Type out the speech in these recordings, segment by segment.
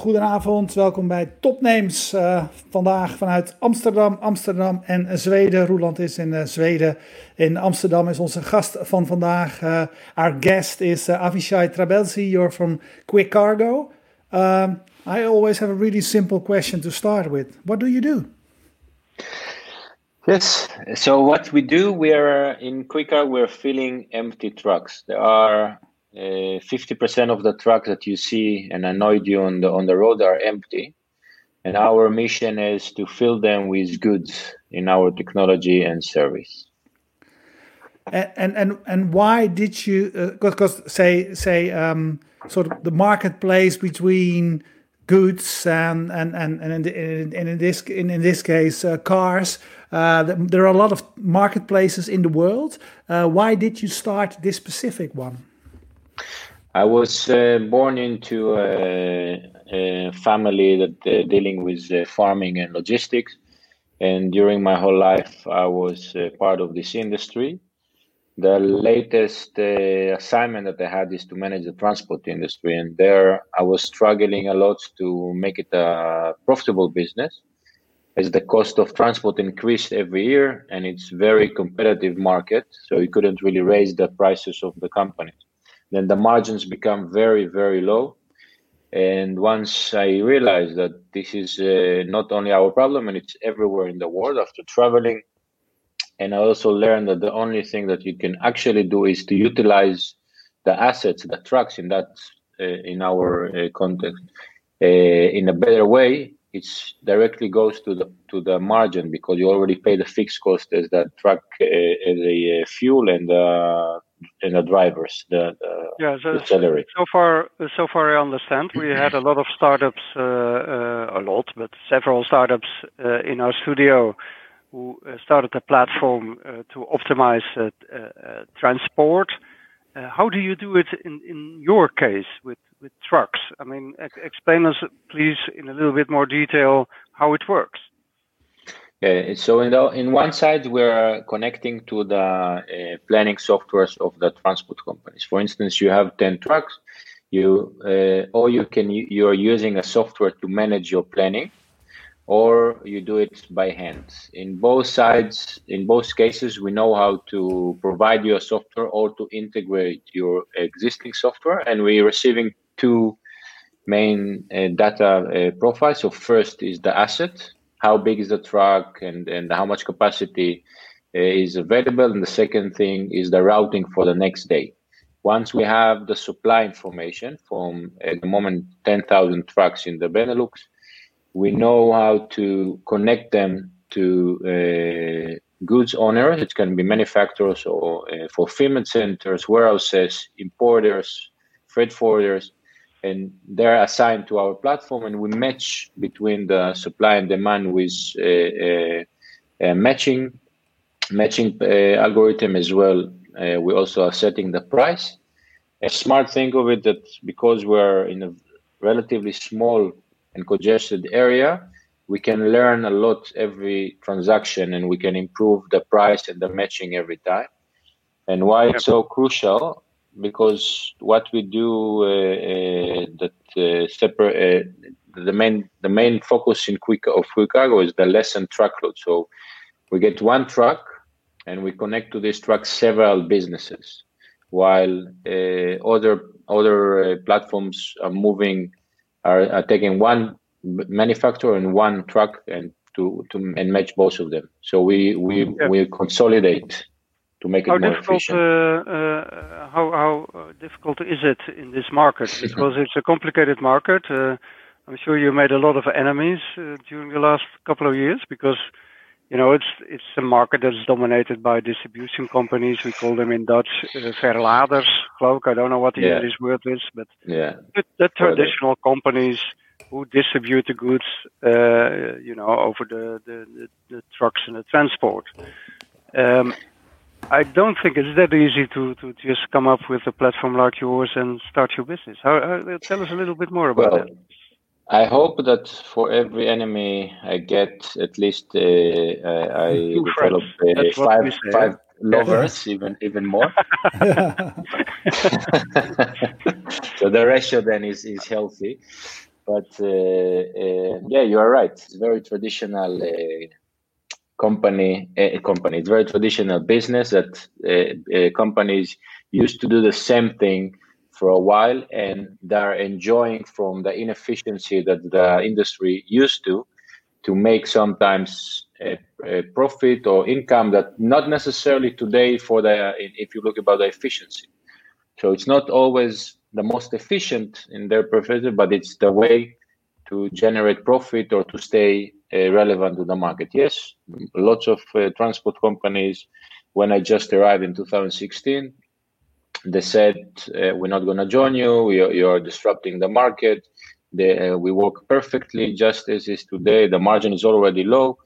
Goedenavond, welkom bij Topnames. Vandaag vanuit Amsterdam en Zweden. Roeland is in Zweden. In Amsterdam is onze gast van vandaag. Our guest is Avishai Trabelsi. You're from Quicargo. I always have a really simple question to start with. What do you do? Yes, so what we do, we're in Quicargo, we're filling empty trucks. There are 50% of the trucks that you see and annoy you on the road are empty, and our mission is to fill them with goods in our technology and service. And why did you? Because sort of the marketplace between goods and in this case cars. There are a lot of marketplaces in the world. Why did you start this specific one? I was born into a family that dealing with farming and logistics, and during my whole life I was part of this industry. The latest assignment that I had is to manage the transport industry, and there I was struggling a lot to make it a profitable business, as the cost of transport increased every year and it's very competitive market, so you couldn't really raise the prices of the company. Then the margins become very, very low. And once I realized that this is not only our problem, and it's everywhere in the world after traveling. And I also learned that the only thing that you can actually do is to utilize the assets, the trucks in our context in a better way. It's directly goes to the margin, because you already pay the fixed cost as that truck, as a fuel and the drivers, the salary. So far, I understand. We had a lot of startups, but several startups in our studio who started a platform to optimize transport. How do you do it in your case with trucks? I mean, explain us, please, in a little bit more detail how it works. Yeah, so in one side, we're connecting to the planning softwares of the transport companies. For instance, you have 10 trucks, you're using a software to manage your planning, or you do it by hand. In both cases, we know how to provide you a software or to integrate your existing software, and we're receiving two main data profiles. So first is the asset, how big is the truck and how much capacity is available, and the second thing is the routing for the next day. Once we have the supply information from, at the moment, 10,000 trucks in the Benelux, we know how to connect them to goods owners. It can be manufacturers or fulfillment centers, warehouses, importers, freight forwarders, and they're assigned to our platform, and we match between the supply and demand with matching algorithm as well. We also are setting the price. A smart thing of it, that because we're in a relatively small and congested area, we can learn a lot every transaction, and we can improve the price and the matching every time. And why it's so crucial, because what we do, the main focus in Quicargo is the less than truckload. So we get one truck, and we connect to this truck several businesses, while other platforms are moving. Are taking one manufacturer and one truck and to match both of them. So we consolidate to make it more efficient. How difficult is it in this market? Because it's a complicated market. I'm sure you made a lot of enemies during the last couple of years, because it's a market that's dominated by distribution companies. We call them in Dutch verladers, geloof ik. I don't know what the English word is, but the traditional companies who distribute the goods, over the trucks and the transport. I don't think it's that easy to just come up with a platform like yours and start your business. Tell us a little bit more about that. I hope that for every enemy I get, at least I develop five lovers, even more. So the ratio then is healthy. But yeah, you are right. It's very traditional company. It's very traditional business that companies used to do the same thing for a while, and they're enjoying from the inefficiency that the industry used to make sometimes a profit or income that not necessarily today for the, if you look about the efficiency. So it's not always the most efficient in their profession, but it's the way to generate profit or to stay relevant to the market. Yes, lots of transport companies, when I just arrived in 2016, they said, we're not going to join you, you're disrupting the market. We work perfectly, just as is today. The margin is already low,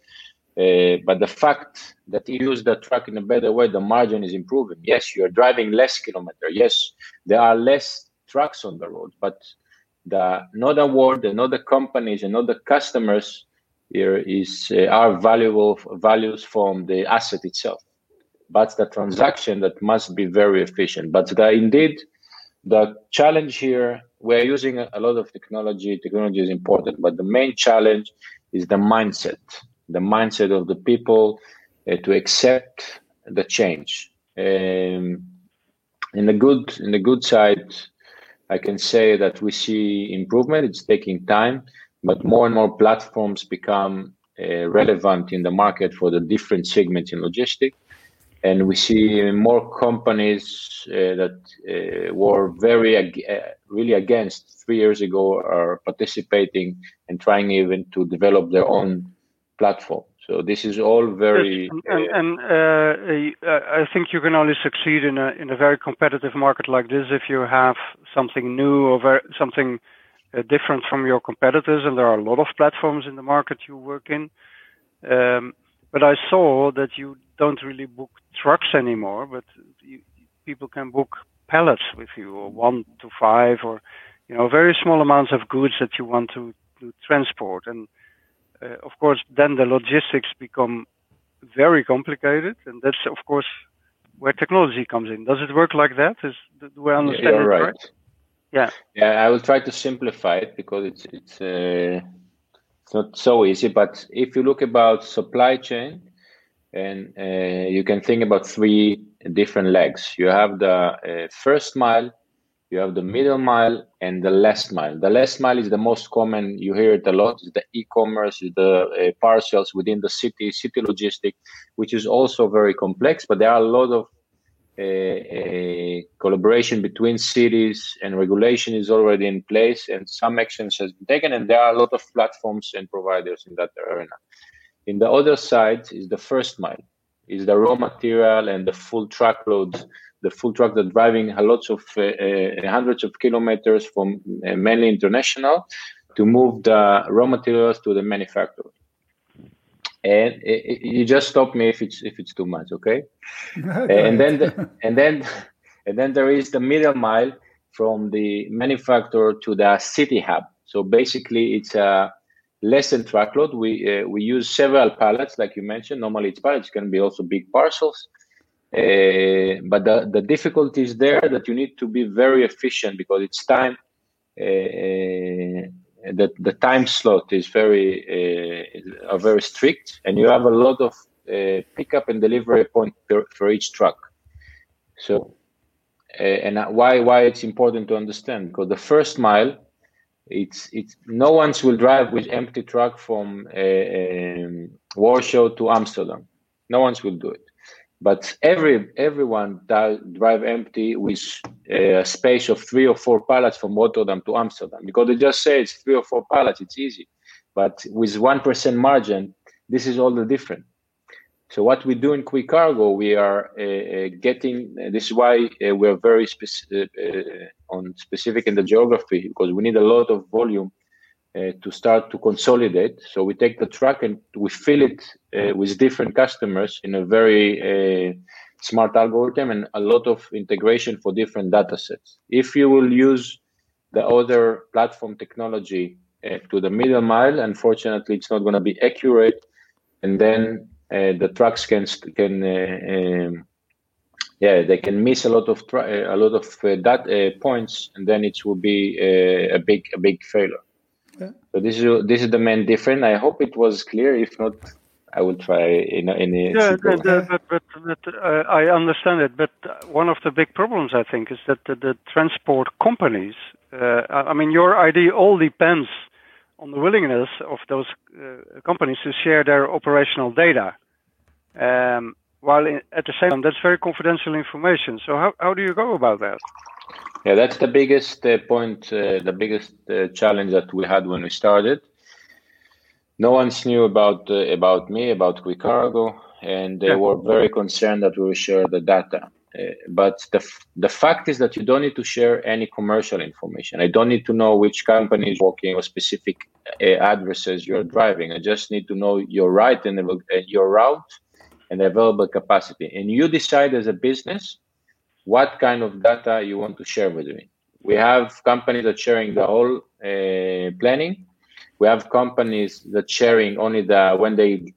but the fact that you use the truck in a better way, the margin is improving. Yes, you're driving less kilometer. Yes, there are less trucks on the road, but not the world and not the companies and not the customers here are valuable values from the asset itself. But the transaction that must be very efficient. But indeed, the challenge here, we're using a lot of technology. Technology is important, but the main challenge is the mindset of the people to accept the change. In the good side, I can say that we see improvement. It's taking time, but more and more platforms become relevant in the market for the different segments in logistics. And we see more companies that were really against 3 years ago are participating and trying even to develop their own platform. So this is all very... I think you can only succeed in a very competitive market like this if you have something new or something different from your competitors. And there are a lot of platforms in the market you work in. But I saw that you don't really book trucks anymore, but people can book pallets with you, or 1 to 5, or very small amounts of goods that you want to transport. And of course, then the logistics become very complicated, and that's of course where technology comes in. Does it work like that? Do I understand it right? Yeah. I will try to simplify it because it's not so easy. But if you look about supply chain, and you can think about three different legs. You have the first mile, you have the middle mile, and the last mile. The last mile is the most common. You hear it a lot. It's the e-commerce, the parcels within the city logistics, which is also very complex. But there are a lot of collaboration between cities, and regulation is already in place, and some actions has been taken, and there are a lot of platforms and providers in that arena. In the other side is the first mile, is the raw material and the full truckload, the full truck that driving lots of hundreds of kilometers from mainly international to move the raw materials to the manufacturer. And you just stop me if it's too much, okay? And then there is the middle mile from the manufacturer to the city hub. So basically, it's a less than truckload. We use several pallets, like you mentioned. Normally, it's pallets. It can be also big parcels. But the difficulty is there that you need to be very efficient because it's time. The time slot is very strict, and you have a lot of pickup and delivery point for each truck. So, and why it's important to understand, because the first mile, it's no one will drive with empty truck from Warsaw to Amsterdam. No one will do it, but everyone drive empty with a space of 3 or 4 pallets from Rotterdam to Amsterdam, because they just say it's 3 or 4 pallets, it's easy. But with 1% margin, this is all the different. So what we do in Quicargo, we are getting, this is why we are very specific in the geography, because we need a lot of volume to start to consolidate. So we take the truck and we fill it with different customers in a very smart algorithm and a lot of integration for different data sets. If you will use the other platform technology to the middle mile, unfortunately, it's not going to be accurate. And then the trucks can miss a lot of points, and then it will be a big failure. Yeah. So this is the main difference. I hope it was clear. If not, I will try in any. Yeah, but I understand it. But one of the big problems, I think, is that the transport companies. Your idea all depends on the willingness of those companies to share their operational data. While at the same time, that's very confidential information. So how do you go about that? Yeah, that's the biggest point, the biggest challenge that we had when we started. No one knew about me, about Quicargo, and they were very concerned that we will share the data. But the fact is that you don't need to share any commercial information. I don't need to know which company is working or specific addresses you're driving. I just need to know your route and the available capacity. And you decide as a business what kind of data you want to share with me. We have companies that sharing the whole planning. We have companies that sharing only when they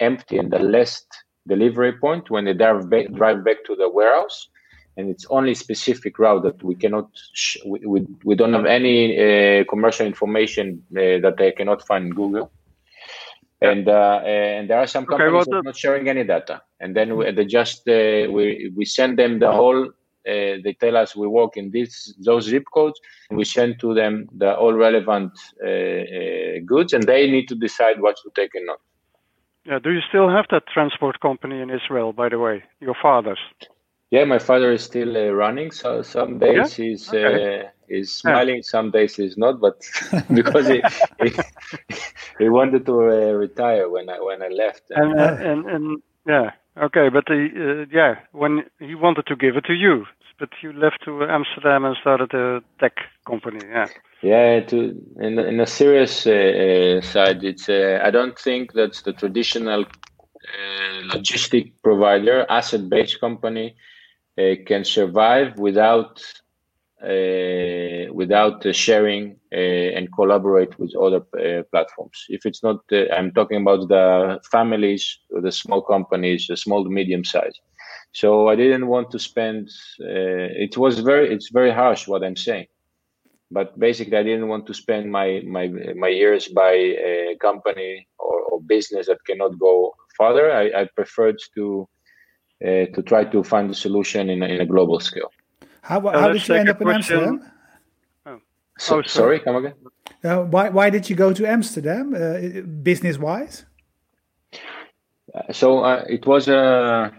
empty and the last delivery point, when they drive back to the warehouse, and it's only specific route that we cannot. We don't have any commercial information that I cannot find in Google. And there are some companies that are not sharing any data, and then they just we send them the whole. They tell us we work in those zip codes, and we send to them the all relevant goods, and they need to decide what to take and not. Yeah. Do you still have that transport company in Israel? By the way, your father's. Yeah, my father is still running. So some days he's. Okay. He's smiling. Yeah. Some days he's not, but because he wanted to retire when I left. When he wanted to give it to you, but you left to Amsterdam and started a tech company. Yeah. Yeah. In a serious side, it's. I don't think that's the traditional logistic provider, asset-based company, can survive without. Sharing and collaborate with other platforms. If it's not, I'm talking about the families, or the small companies, the small to medium size. So I didn't want to spend. It's very harsh what I'm saying, but basically I didn't want to spend my years by a company or business that cannot go further. I preferred to try to find a solution in a global scale. How did you end up in Amsterdam? Sorry, come again. Why did you go to Amsterdam, business-wise? It was a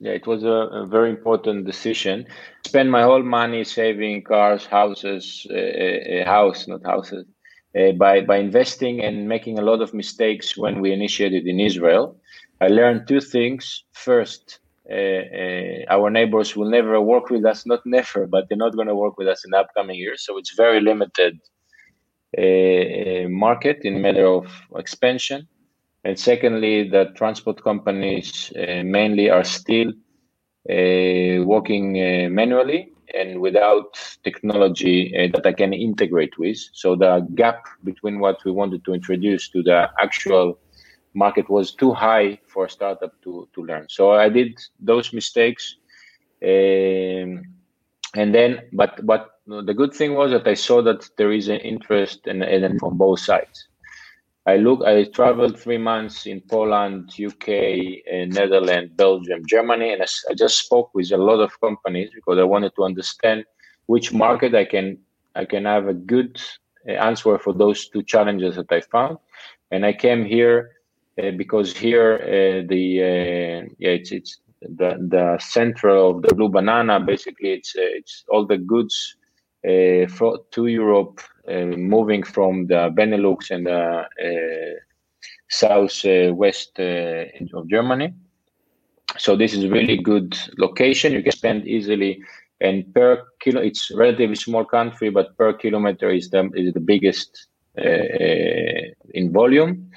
very important decision. Spend my whole money saving cars, by investing and making a lot of mistakes when we initiated in Israel. I learned two things. First. Our neighbors will never work with us, not never, but they're not going to work with us in the upcoming years. So it's very limited market in matter of expansion. And secondly, the transport companies mainly are still working manually and without technology that I can integrate with. So the gap between what we wanted to introduce to the actual market was too high for a startup to learn. So I did those mistakes. But the good thing was that I saw that there is an interest and from both sides. I traveled 3 months in Poland, UK, Netherlands, Belgium, Germany, and I just spoke with a lot of companies because I wanted to understand which market I can have a good answer for those two challenges that I found. And I came here because here it's the center of the Blue Banana. Basically, it's all the goods to Europe, moving from the Benelux and the southwest of Germany. So this is really good location. You can spend easily, and per kilo, it's relatively small country, but per kilometer is the biggest in volume.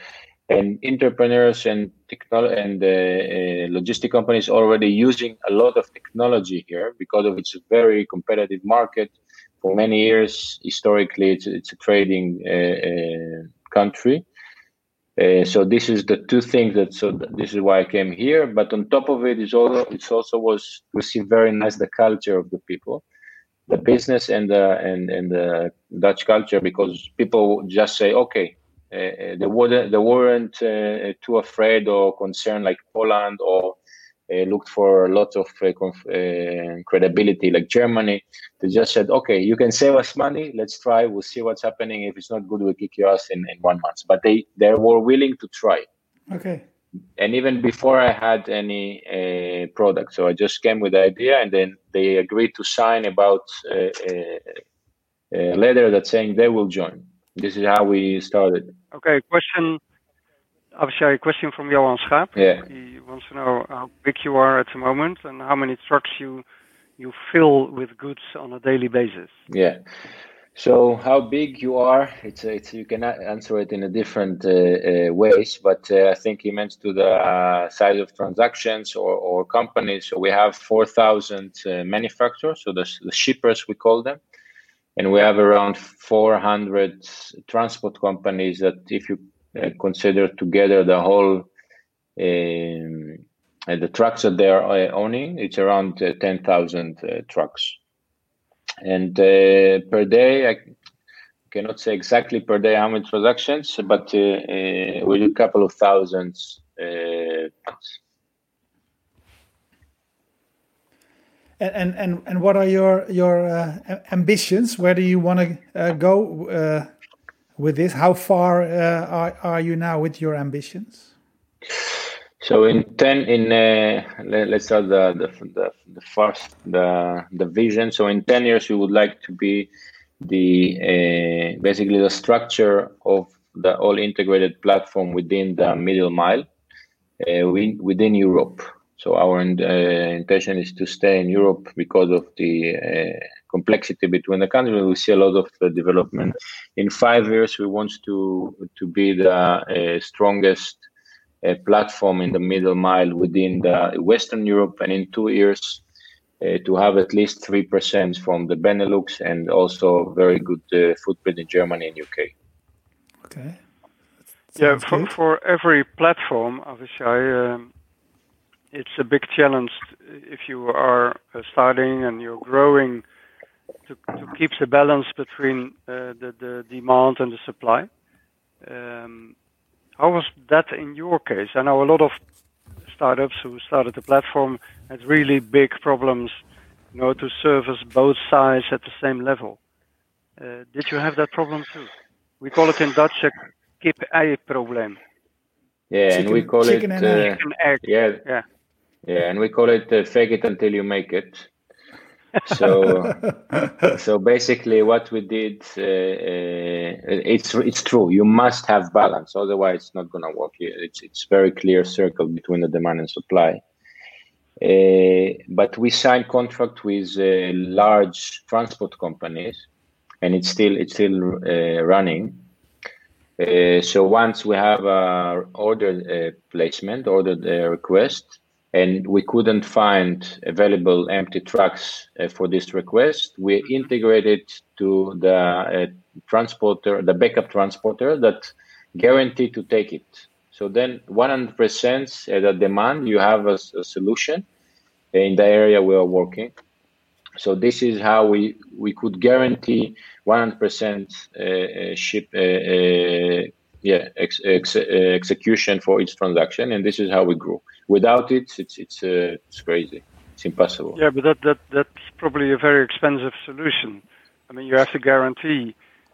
And entrepreneurs and logistic companies already using a lot of technology here because of its very competitive market. For many years, historically, it's a trading country. So this is the two things this is why I came here. But on top of it, it also was to see very nice the culture of the people. the business and the Dutch culture, because people just say, okay, they weren't too afraid or concerned like Poland, or looked for a lot of credibility like Germany. They just said, okay, you can save us money. Let's try. We'll see what's happening. If it's not good, we'll kick your ass in 1 month. But they were willing to try. Okay. And even before I had any product, so I just came with the idea, and then they agreed to sign about a letter that's saying they will join. This is how we started. Okay, question. Avishai, a question from Johan Schaap. Yeah. He wants to know how big you are at the moment and how many trucks you fill with goods on a daily basis. Yeah. So how big you are, it's you can answer it in a different ways, but I think he meant to the size of transactions or companies. So we have 4,000 manufacturers, so the shippers we call them, and we have around 400 transport companies that if you consider together the whole the trucks that they are owning, it's around 10,000 trucks. And per day, I cannot say exactly per day how many transactions, but we do a couple of thousands. And what are your ambitions? Where do you want to go with this? How far are you now with your ambitions? So let's start the vision. So in 10 years, we would like to be basically the structure of the all integrated platform within the middle mile, within Europe. So our intention is to stay in Europe because of the complexity between the countries. We see a lot of development. In 5 years, we want to be the strongest platform in the middle mile within the Western Europe, and in 2 years to have at least 3% from the Benelux, and also very good footprint in Germany and UK. Okay. Yeah, for every platform, Avishai, it's a big challenge if you are starting and you're growing to keep the balance between the demand and the supply. How was that in your case? I know a lot of startups who started the platform had really big problems, to service both sides at the same level. Did you have that problem too? We call it in Dutch a kip-ei probleem. Yeah, and we call it chicken egg. Yeah, and we call it fake it until you make it. So basically, what we did, it's true. You must have balance, otherwise it's not gonna work. It's very clear circle between the demand and supply. But we signed contract with large transport companies, and it's still running. So once we have a ordered placement, ordered request. And we couldn't find available empty trucks for this request. We integrated to the transporter, the backup transporter that guaranteed to take it. So then 100% the demand, you have a solution in the area we are working. So this is how we could guarantee 100% execution for each transaction, and this is how we grew. Without it, it's crazy. It's impossible. Yeah, but that's probably a very expensive solution. I mean, you have to guarantee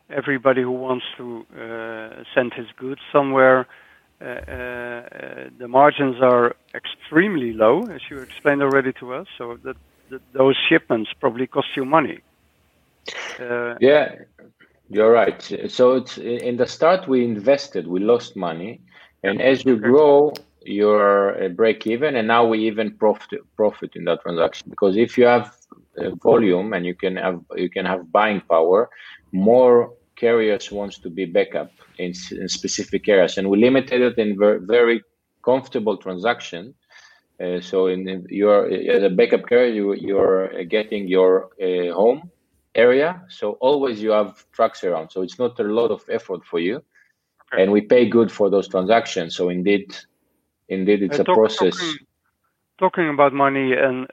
everybody who wants to send his goods somewhere. The margins are extremely low, as you explained already to us. So that those shipments probably cost you money. Yeah. You're right. So it's in the start we invested, we lost money, and as you grow, you're break even, and now we even profit in that transaction, because if you have volume and you can have buying power, more carriers wants to be backup in specific areas, and we limited it in very comfortable transaction. So in your as a backup carrier, you're getting your home area, so always you have trucks around, so it's not a lot of effort for you. Okay. And we pay good for those transactions, so indeed it's a process. talking about money and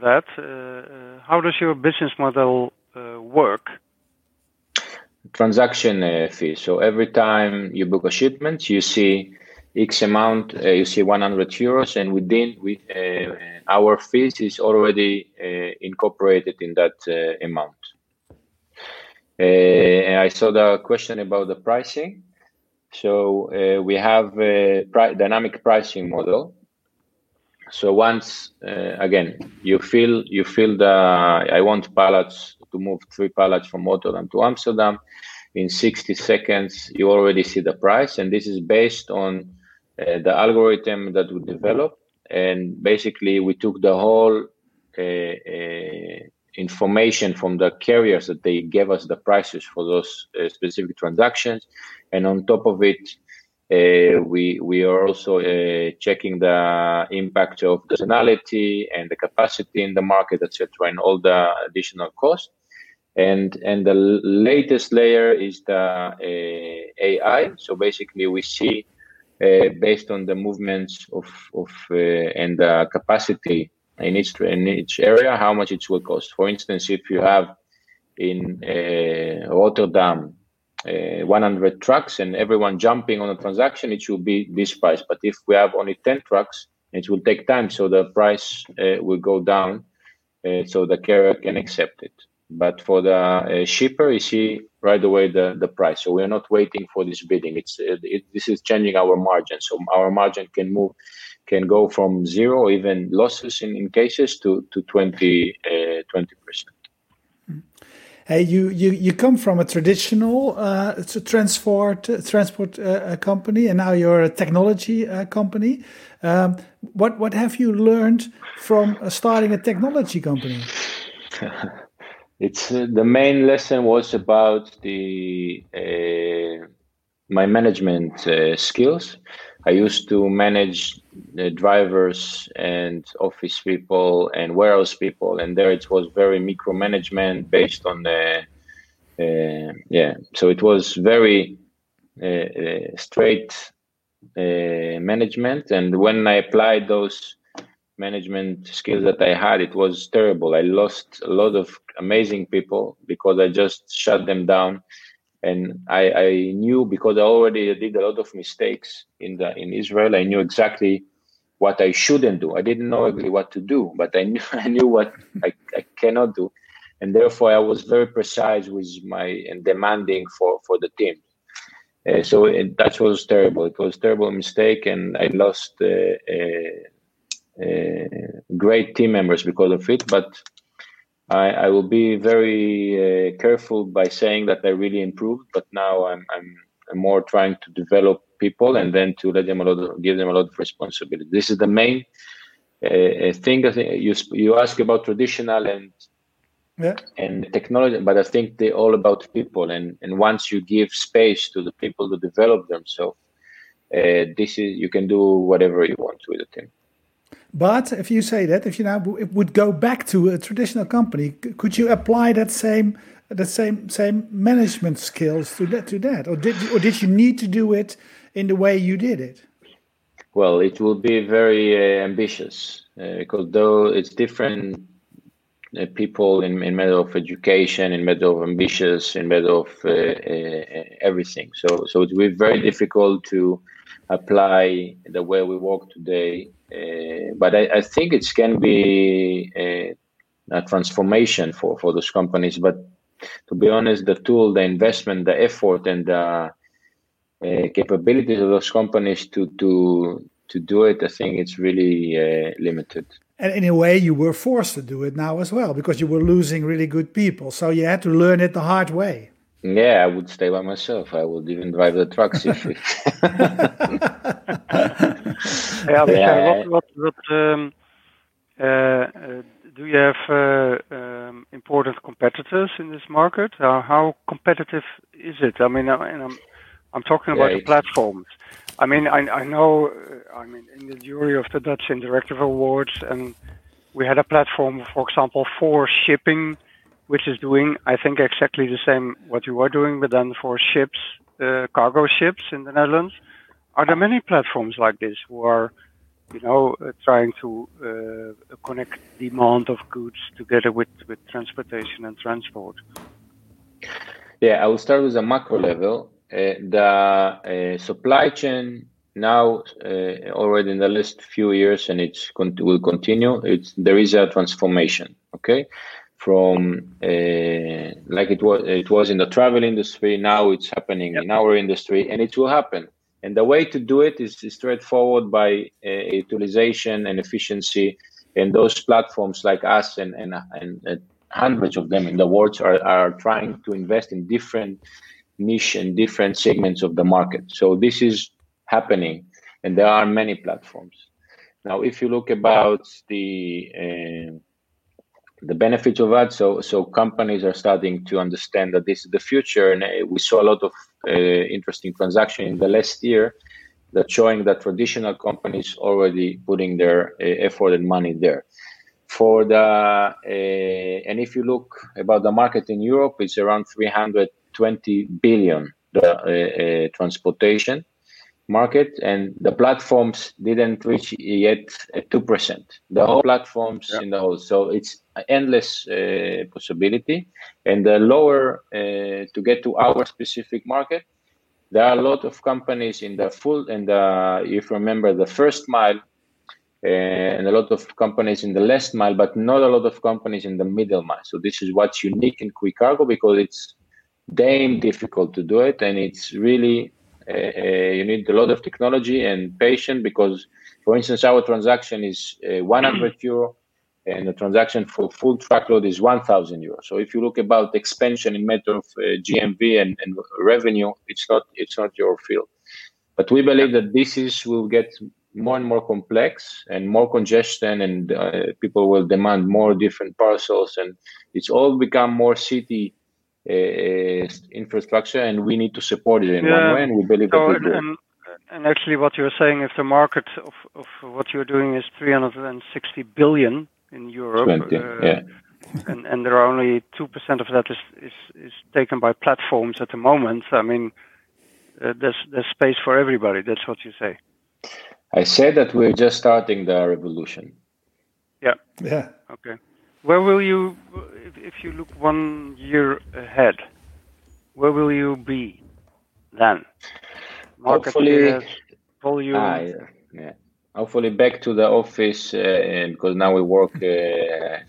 that, how does your business model work? Transaction fee. So every time you book a shipment, you see X amount, you see €100, and within our fees is already incorporated in that amount. And I saw the question about the pricing. So we have a dynamic pricing model. So once again, you feel the I want pallets to move 3 pallets from Rotterdam to Amsterdam. In 60 seconds, you already see the price, and this is based on the algorithm that we developed. And basically, we took the whole information from the carriers that they gave us the prices for those specific transactions, and on top of it, we are also checking the impact of the seasonality and the capacity in the market, etc., and all the additional costs. And the latest layer is the AI. So basically, we see based on the movements of and the capacity in each area how much it will cost. For instance, if you have in Rotterdam 100 trucks and everyone jumping on a transaction, it should be this price. But if we have only 10 trucks, it will take time, so the price will go down, so the carrier can accept it. But for the shipper, you see right away the price. So we are not waiting for this bidding. This is changing our margin. So our margin can go from zero, even losses in cases, to 20%. Hey, you come from a traditional transport company, and now you're a technology company. What have you learned from starting a technology company? It's the main lesson was about the my management skills. I used to manage the drivers and office people and warehouse people, and there it was very micromanagement based on the So it was very straight management, and when I applied those management skills that I had, it was terrible. I lost a lot of amazing people because I just shut them down. And I knew, because I already did a lot of mistakes in Israel. I knew exactly what I shouldn't do. I didn't know exactly what to do, but I knew what I cannot do, and therefore I was very precise with my and demanding for the team. That was terrible. It was a terrible mistake, and I lost great team members because of it. But I will be very careful by saying that I really improved, but now I'm more trying to develop people and then to let them give them a lot of responsibility. This is the main thing. I think you ask about traditional and technology, but I think they're all about people. And once you give space to the people to develop themselves, you can do whatever you want with the team. But if you say that, if you now would go back to a traditional company, could you apply that same management skills to that, or did you need to do it in the way you did it? Well, it will be very ambitious because though it's different people in matter of education, in matter of ambitious, in matter of everything. So it will be very difficult to apply the way we work today. But I think it can be a transformation for those companies. But to be honest, the tool, the investment, the effort, and the capabilities of those companies to do it, I think it's really limited. And in a way, you were forced to do it now as well, because you were losing really good people. So you had to learn it the hard way. Yeah, I would stay by myself. I would even drive the trucks if it... Do you have important competitors in this market? How competitive is it? I mean, I'm talking about the platforms. I mean, I know. I mean, in the jury of the Dutch Interactive Awards, and we had a platform, for example, for shipping, which is doing, I think, exactly the same what you are doing, but then for ships, cargo ships in the Netherlands. Are there many platforms like this who are trying to connect demand of goods together with transportation and transport. Yeah, I will start with a macro level. The supply chain now already in the last few years, and it will continue. There is a transformation. Okay, from like it was in the travel industry. Now it's happening in our industry, and it will happen. And the way to do it is straightforward by utilization and efficiency. And those platforms like us and hundreds of them in the world are trying to invest in different niche and different segments of the market. So this is happening, and there are many platforms. Now, if you look about the benefits of that, so companies are starting to understand that this is the future, and we saw a lot of interesting transactions in the last year that showing that traditional companies already putting their effort and money there. For the and if you look about the market in Europe, it's around $320 billion transportation market, and the platforms didn't reach yet 2%. The whole platforms in the whole, so it's an endless possibility. And the lower to get to our specific market, there are a lot of companies in the full and if you remember the first mile, and a lot of companies in the last mile, but not a lot of companies in the middle mile. So this is what's unique in Quicargo, because it's damn difficult to do it, and it's really you need a lot of technology and patience, because, for instance, our transaction is 100 euro, and the transaction for full truckload is 1,000 euro. So if you look about expansion in matter of GMV and revenue, it's not your field. But we believe that will get more and more complex and more congestion, and people will demand more different parcels, and it's all become more city infrastructure, and we need to support it in one way, and we believe that we do. And actually what you're saying, if the market of what you're doing is 360 billion in Europe, and there are only 2% of that is taken by platforms at the moment, I mean, there's space for everybody. That's what you say. I said that we're just starting the revolution. Yeah. Okay. Where will you, if you look 1 year ahead, where will you be then? Market hopefully, volume. Hopefully back to the office, and because now we work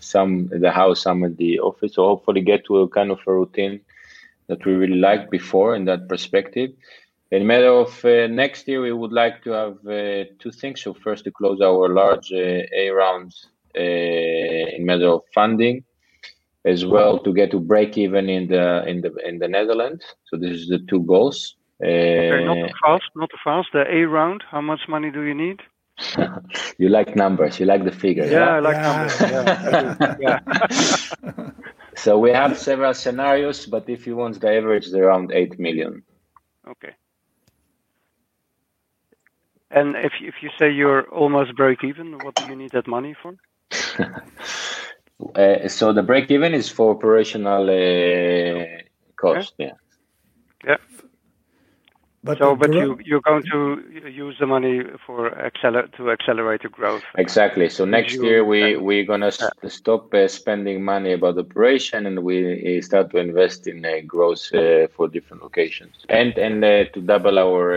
some at the house, some at the office. So hopefully get to a kind of a routine that we really liked before in that perspective. In matter of next year, we would like to have two things. So first, to close our large A rounds. In matter of funding, as well to get to break even in the Netherlands. So this is the two goals. Okay, not too fast. The A round. How much money do you need? You like numbers. You like the figures. Yeah, I like numbers. So we have several scenarios, but if you want the average, they're around 8 million. Okay. And if you say you're almost break even, what do you need that money for? So the break even is for operational cost. But you're going to use the money for to accelerate the growth. Exactly. So next year we're gonna stop spending money about operation, and we start to invest in growth for different locations and to double our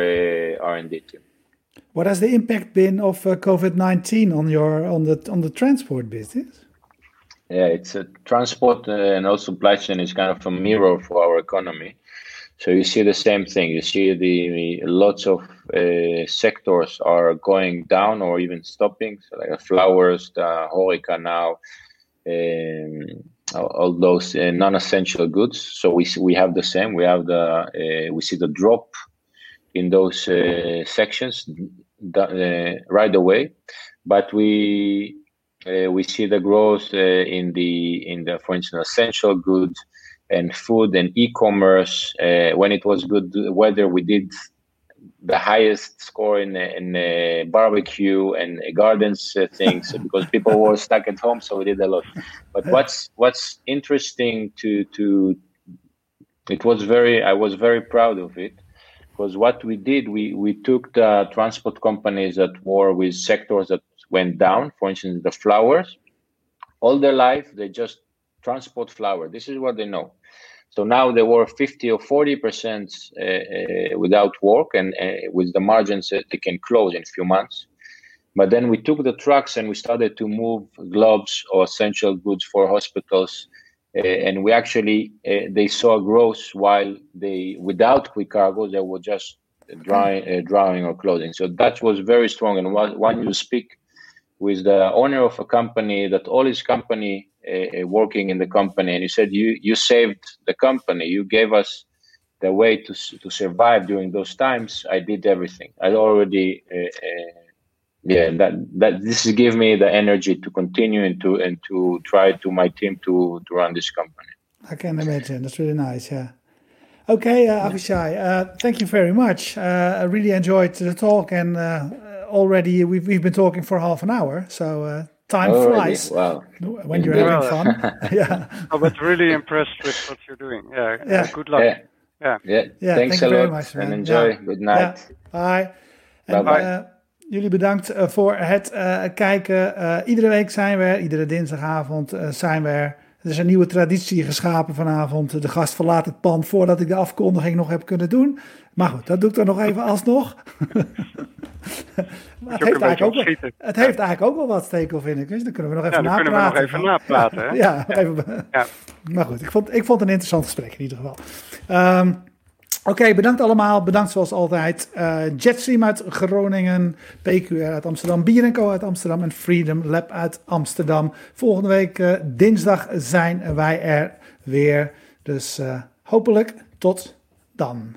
R&D team. What has the impact been of COVID-19 on the transport business? Yeah, it's a transport and also supply chain is kind of a mirror for our economy. So you see the same thing. You see the lots of sectors are going down or even stopping. So like flowers, the horeca now, all those non-essential goods. So we have the same. We have we see the drop in those sections right away, but we see the growth in the for instance essential goods and food and e-commerce. When it was good weather, we did the highest score in barbecue and gardens things because people were stuck at home, so we did a lot. But what's interesting I was very proud of it. Because what we did, we took the transport companies that were with sectors that went down, for instance, the flowers. All their life, they just transport flour. This is what they know. So now they were 50 or 40% without work and with the margins that they can close in a few months. But then we took the trucks and we started to move gloves or essential goods for hospitals. And we actually, they saw growth while they, without Quicargo, they were just drawing or closing. So that was very strong. And when you speak with the owner of a company, that all his company working in the company, and he said, you saved the company. You gave us the way to survive during those times. I did everything. I already... that this gave me the energy to continue and to try to my team to run this company. I can imagine. That's really nice. Yeah. Okay, Avishai, thank you very much. I really enjoyed the talk, and already we've been talking for half an hour. So time flies when you're having fun. Yeah. I was really impressed with what you're doing. Yeah. Good luck. Yeah. Thanks a lot, much, and enjoy. Yeah. Good night. Yeah. Bye. Bye. Jullie bedankt voor het kijken. Iedere week zijn we er. Iedere dinsdagavond zijn we er. Er is een nieuwe traditie geschapen vanavond. De gast verlaat het pand voordat ik de afkondiging nog heb kunnen doen. Maar goed, dat doe ik dan nog even alsnog. Het heeft eigenlijk ook wel wat, Stekel, vind ik. Dus dan kunnen we nog even napraten. Maar goed, ik vond het een interessant gesprek in ieder geval. Oké, bedankt allemaal. Bedankt zoals altijd. Jetstream uit Groningen, PQR uit Amsterdam, Bier & Co uit Amsterdam en Freedom Lab uit Amsterdam. Volgende week dinsdag zijn wij er weer. Dus hopelijk tot dan.